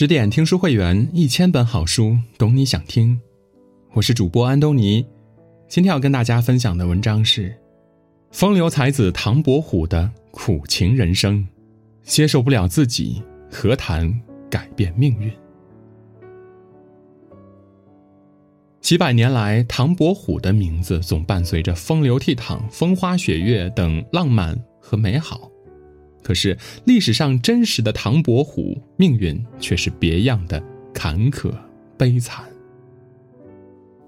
10点听书会员，1000本好书，懂你想听。我是主播安东尼，今天要跟大家分享的文章是风流才子唐伯虎的苦情人生，接受不了自己，何谈改变命运。几百年来，唐伯虎的名字总伴随着风流倜傥、风花雪月等浪漫和美好。可是历史上真实的唐伯虎命运却是别样的坎坷悲惨。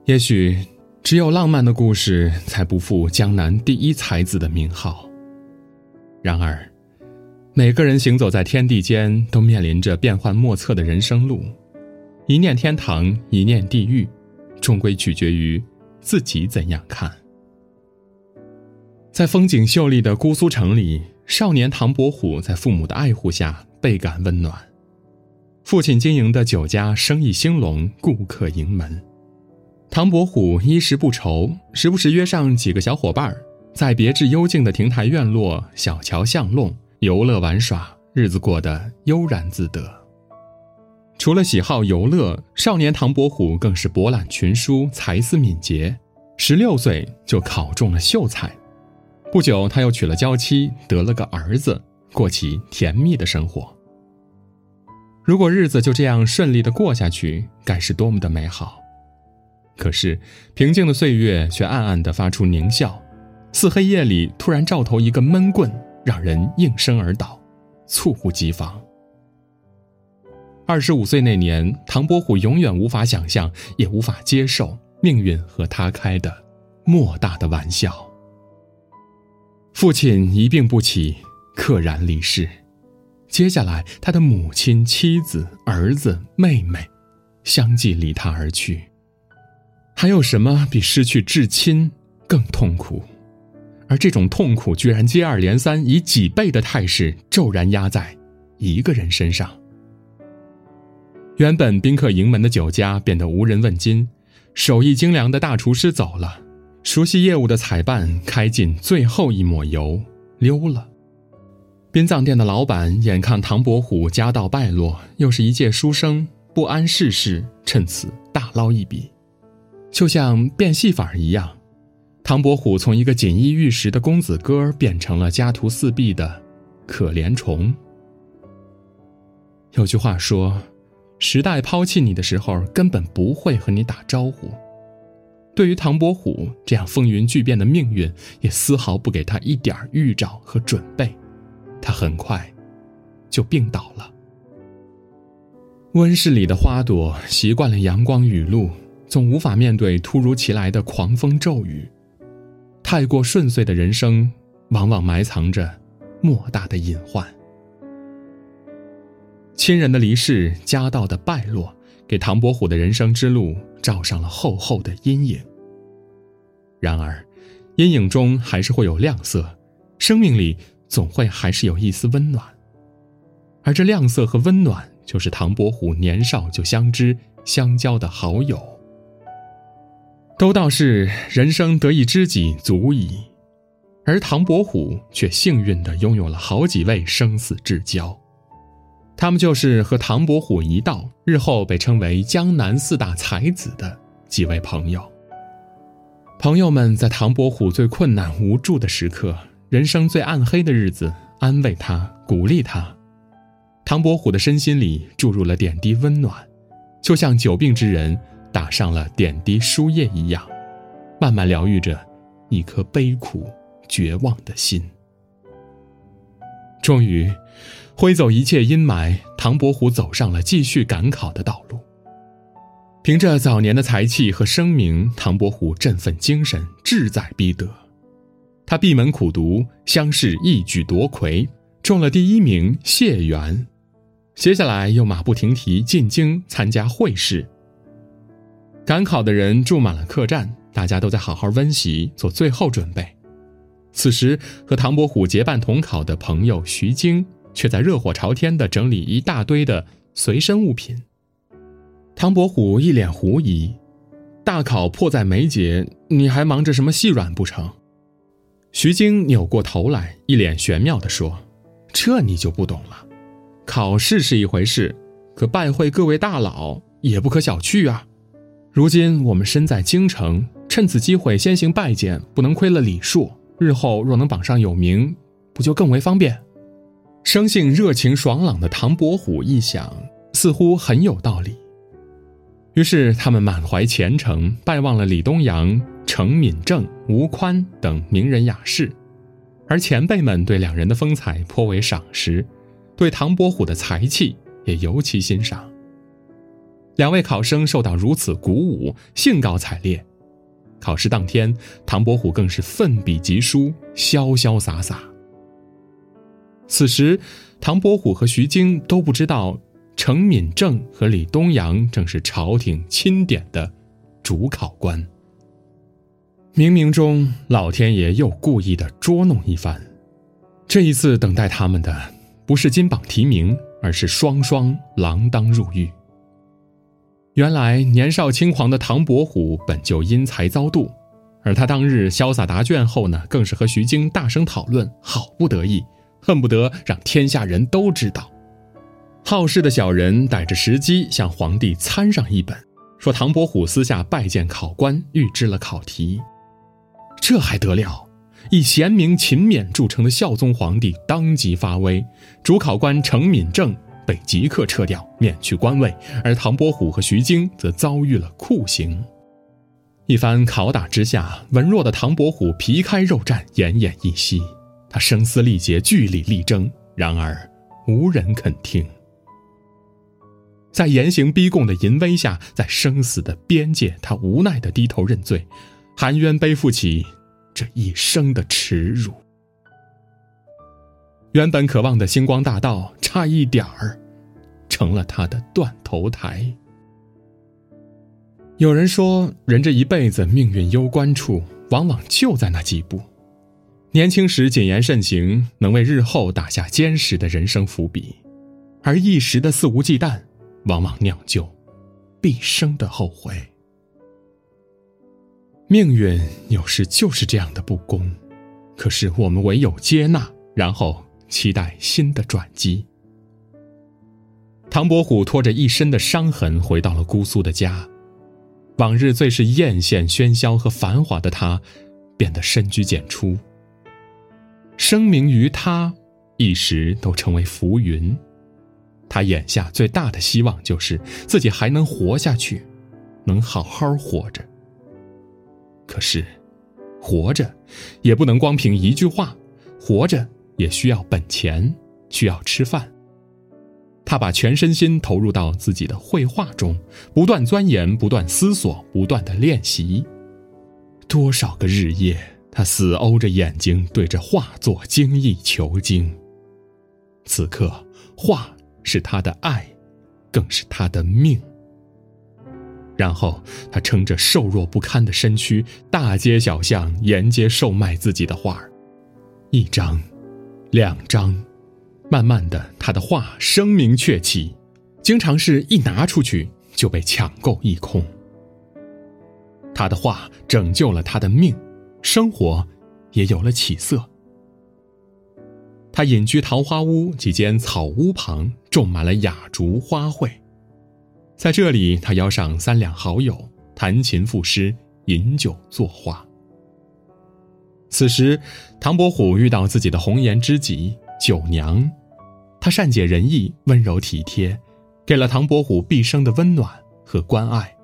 也许只有浪漫的故事才不负江南第一才子的名号。然而每个人行走在天地间，都面临着变幻莫测的人生路，一念天堂，一念地狱，终归取决于自己怎样看。在风景秀丽的姑苏城里，少年唐伯虎在父母的爱护下倍感温暖。父亲经营的酒家生意兴隆，顾客盈门。唐伯虎衣食不愁，时不时约上几个小伙伴，在别致幽静的亭台院落、小桥巷弄游乐玩耍，日子过得悠然自得。除了喜好游乐，少年唐伯虎更是博览群书，才思敏捷，16岁就考中了秀才。不久他又娶了娇妻，得了个儿子，过起甜蜜的生活。如果日子就这样顺利地过下去，该是多么的美好。可是平静的岁月却暗暗地发出狞笑，似黑夜里突然照头一个闷棍，让人应声而倒，猝不及防。25岁那年，唐伯虎永远无法想象，也无法接受命运和他开的莫大的玩笑。父亲一病不起，溘然离世。接下来他的母亲、妻子、儿子、妹妹相继离他而去。还有什么比失去至亲更痛苦？而这种痛苦居然接二连三，以几倍的态势骤然压在一个人身上。原本宾客盈门的酒家变得无人问津，手艺精良的大厨师走了，熟悉业务的采办开尽最后一抹油溜了。殡葬店的老板眼看唐伯虎家道败落，又是一介书生，不谙世事，趁此大捞一笔。就像变戏法一样，唐伯虎从一个锦衣玉食的公子哥变成了家徒四壁的可怜虫。有句话说，时代抛弃你的时候根本不会和你打招呼。对于唐伯虎这样风云巨变的命运，也丝毫不给他一点预兆和准备，他很快就病倒了。温室里的花朵习惯了阳光雨露，总无法面对突如其来的狂风骤雨。太过顺遂的人生，往往埋藏着莫大的隐患。亲人的离世，家道的败落，给唐伯虎的人生之路罩上了厚厚的阴影。然而阴影中还是会有亮色，生命里总会还是有一丝温暖。而这亮色和温暖，就是唐伯虎年少就相知相交的好友。都道是人生得一知己足矣，而唐伯虎却幸运地拥有了好几位生死至交。他们就是和唐伯虎一道，日后被称为江南4大才子的几位朋友。朋友们在唐伯虎最困难无助的时刻，人生最暗黑的日子，安慰他，鼓励他。唐伯虎的身心里注入了点滴温暖，就像久病之人打上了点滴输液一样，慢慢疗愈着一颗悲苦绝望的心。终于挥走一切阴霾，唐伯虎走上了继续赶考的道路。凭着早年的才气和声名，唐伯虎振奋精神，志在必得。他闭门苦读，乡试一举夺魁，中了第1名解元。接下来又马不停蹄进京参加会试。赶考的人住满了客栈，大家都在好好温习，做最后准备。此时和唐伯虎结伴同考的朋友徐经却在热火朝天地整理一大堆的随身物品。唐伯虎一脸狐疑，大考迫在眉睫，你还忙着什么细软不成？徐经扭过头来，一脸玄妙地说，这你就不懂了，考试是一回事，可拜会各位大佬也不可小觑啊。如今我们身在京城，趁此机会先行拜见，不能亏了礼数，日后若能榜上有名，不就更为方便？生性热情爽朗的唐伯虎一想，似乎很有道理。于是他们满怀虔诚拜望了李东阳、程敏正、吴宽等名人雅士，而前辈们对两人的风采颇为赏识，对唐伯虎的才气也尤其欣赏。两位考生受到如此鼓舞，兴高采烈。考试当天，唐伯虎更是奋笔疾书，潇潇洒洒。此时，唐伯虎和徐经都不知道，程敏正和李东阳正是朝廷钦点的主考官。冥冥中，老天爷又故意的捉弄一番。这一次等待他们的，不是金榜题名，而是双双锒铛入狱。原来年少轻狂的唐伯虎本就因财遭妒，而他当日潇洒答卷后呢，更是和徐经大声讨论，好不得意，恨不得让天下人都知道。好事的小人逮着时机向皇帝参上一本，说唐伯虎私下拜见考官，预知了考题。这还得了！以贤明勤勉著称的孝宗皇帝当即发威，主考官程敏正被即刻撤掉，免去官位，而唐伯虎和徐经则遭遇了酷刑。一番拷打之下，文弱的唐伯虎皮开肉绽，奄奄一息。他声嘶力竭，据理力争，然而无人肯听。在严刑逼供的淫威下，在生死的边界，他无奈地低头认罪，含冤背负起这一生的耻辱。原本渴望的星光大道，差一点儿成了他的断头台。有人说，人这一辈子命运攸关处，往往就在那几步。年轻时谨言慎行，能为日后打下坚实的人生伏笔，而一时的肆无忌惮，往往酿就毕生的后悔。命运有时就是这样的不公，可是我们唯有接纳，然后期待新的转机。唐伯虎拖着一身的伤痕回到了姑苏的家，往日最是艳羡喧嚣和繁华的他，变得深居简出。声名于他，一时都成为浮云。他眼下最大的希望就是自己还能活下去，能好好活着。可是，活着也不能光凭一句话，活着也需要本钱，需要吃饭。他把全身心投入到自己的绘画中，不断钻研，不断思索，不断的练习。多少个日夜，他死怄着眼睛对着画作精益求精。此刻，画是他的爱，更是他的命。然后他撑着瘦弱不堪的身躯，大街小巷沿街售卖自己的画儿。一张，两张，慢慢的，他的画声名鹊起，经常是一拿出去就被抢购一空。他的画拯救了他的命，生活也有了起色。他隐居桃花坞几间草屋旁，种满了雅竹花卉。在这里，他邀上三两好友，弹琴赋诗，饮酒作画。此时，唐伯虎遇到自己的红颜知己九娘，她善解人意，温柔体贴，给了唐伯虎毕生的温暖和关爱。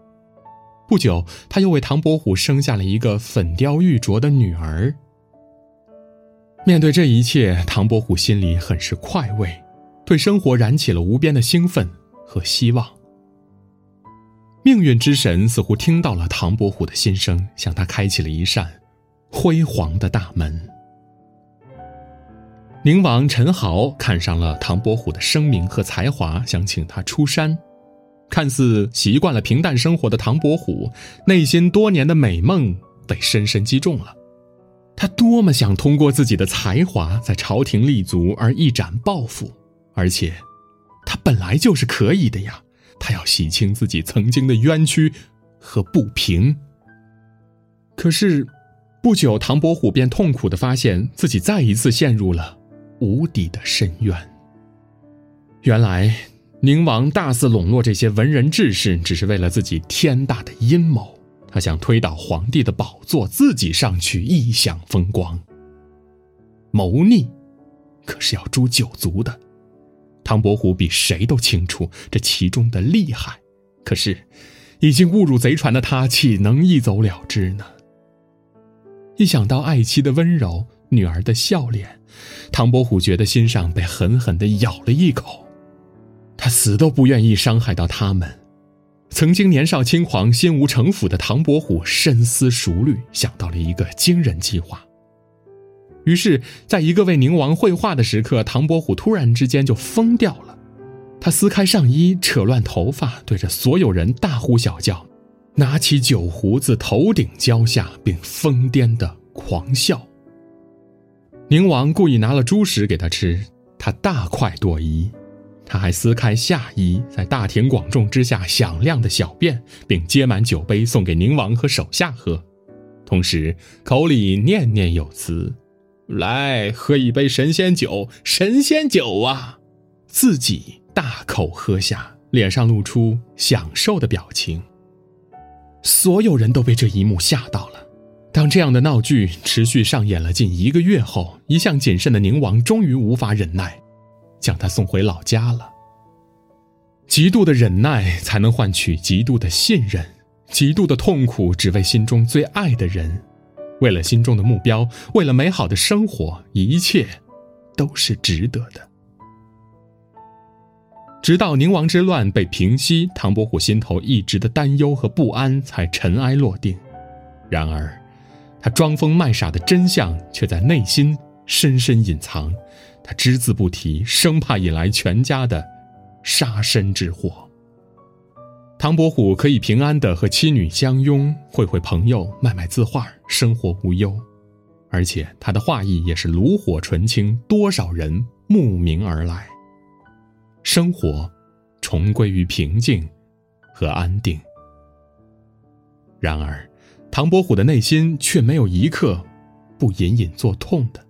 不久，她又为唐伯虎生下了一个粉雕玉琢的女儿。面对这一切，唐伯虎心里很是快慰，对生活燃起了无边的兴奋和希望。命运之神似乎听到了唐伯虎的心声，向他开启了一扇辉煌的大门。宁王陈豪看上了唐伯虎的声名和才华，想请他出山。看似习惯了平淡生活的唐伯虎，内心多年的美梦被深深击中了。他多么想通过自己的才华在朝廷立足而一展抱负，而且他本来就是可以的呀，他要洗清自己曾经的冤屈和不平。可是不久，唐伯虎便痛苦地发现自己再一次陷入了无底的深渊。原来宁王大肆笼络这些文人志士，只是为了自己天大的阴谋。他想推倒皇帝的宝座，自己上去异享风光。谋逆可是要诛九族的，唐伯虎比谁都清楚这其中的厉害，可是已经误入贼船的他岂能一走了之呢？一想到爱妻的温柔，女儿的笑脸，唐伯虎觉得心上被狠狠地咬了一口。他死都不愿意伤害到他们。曾经年少轻狂、心无城府的唐伯虎深思熟虑，想到了一个惊人计划。于是在一个为宁王绘画的时刻，唐伯虎突然之间就疯掉了。他撕开上衣，扯乱头发，对着所有人大呼小叫，拿起酒壶自头顶浇下，并疯癫地狂笑。宁王故意拿了猪食给他吃，他大快朵颐。他还撕开下衣，在大庭广众之下响亮的小便，并接满酒杯送给宁王和手下喝，同时口里念念有词：“来，喝一杯神仙酒，神仙酒啊！”自己大口喝下，脸上露出享受的表情。所有人都被这一幕吓到了。当这样的闹剧持续上演了近一个月后，一向谨慎的宁王终于无法忍耐，将他送回老家了。极度的忍耐才能换取极度的信任，极度的痛苦只为心中最爱的人。为了心中的目标，为了美好的生活，一切都是值得的。直到宁王之乱被平息，唐伯虎心头一直的担忧和不安才尘埃落定。然而他装疯卖傻的真相却在内心深深隐藏，他只字不提，生怕引来全家的杀身之祸。唐伯虎可以平安地和妻女相拥，会朋友，卖卖字画，生活无忧。而且他的画艺也是炉火纯青，多少人慕名而来。生活重归于平静和安定。然而唐伯虎的内心却没有一刻不隐隐作痛的。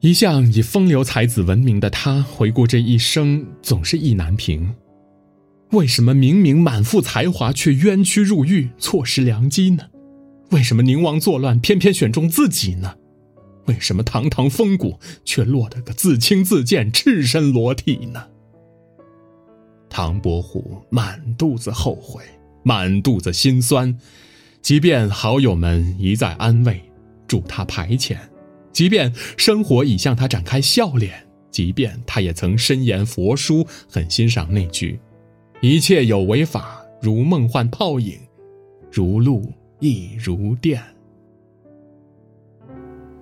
一向以风流才子闻名的他，回顾这一生总是意难平。为什么明明满腹才华却冤屈入狱，错失良机呢？为什么宁王作乱偏偏选中自己呢？为什么堂堂风骨却落得个自轻自贱、赤身裸体呢？唐伯虎满肚子后悔，满肚子心酸，即便好友们一再安慰，助他排遣，即便生活已向他展开笑脸，即便他也曾深研佛书，很欣赏那句一切有为法如梦幻泡影，如露亦如电。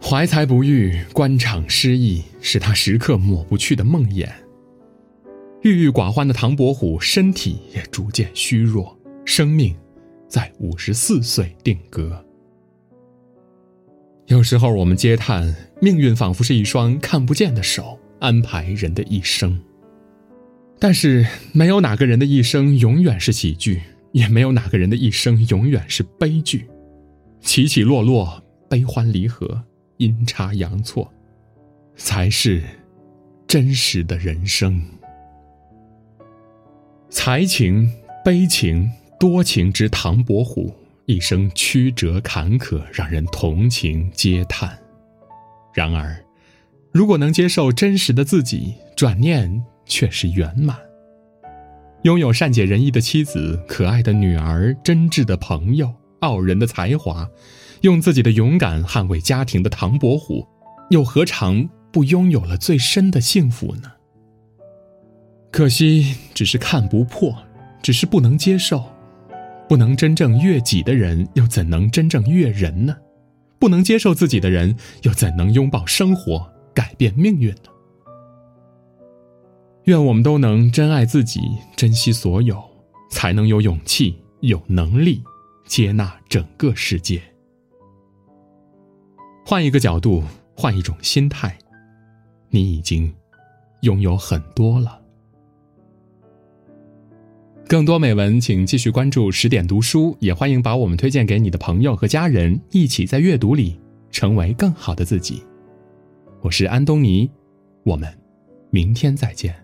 怀才不遇，官场失意，是他时刻抹不去的梦魇。郁郁寡欢的唐伯虎身体也逐渐虚弱，生命在54岁定格。有时候我们嗟叹，命运仿佛是一双看不见的手，安排人的一生。但是没有哪个人的一生永远是喜剧，也没有哪个人的一生永远是悲剧。起起落落，悲欢离合，阴差阳错，才是真实的人生。才情、悲情、多情之唐伯虎，一生曲折坎坷，让人同情嗟叹。然而如果能接受真实的自己，转念却是圆满。拥有善解人意的妻子，可爱的女儿，真挚的朋友，傲人的才华，用自己的勇敢捍卫家庭的唐伯虎，又何尝不拥有了最深的幸福呢？可惜只是看不破，只是不能接受。不能真正悦己的人，又怎能真正悦人呢？不能接受自己的人，又怎能拥抱生活，改变命运呢？愿我们都能珍爱自己，珍惜所有，才能有勇气，有能力接纳整个世界。换一个角度，换一种心态，你已经拥有很多了。更多美文请继续关注10点读书，也欢迎把我们推荐给你的朋友和家人，一起在阅读里成为更好的自己。我是安东尼，我们明天再见。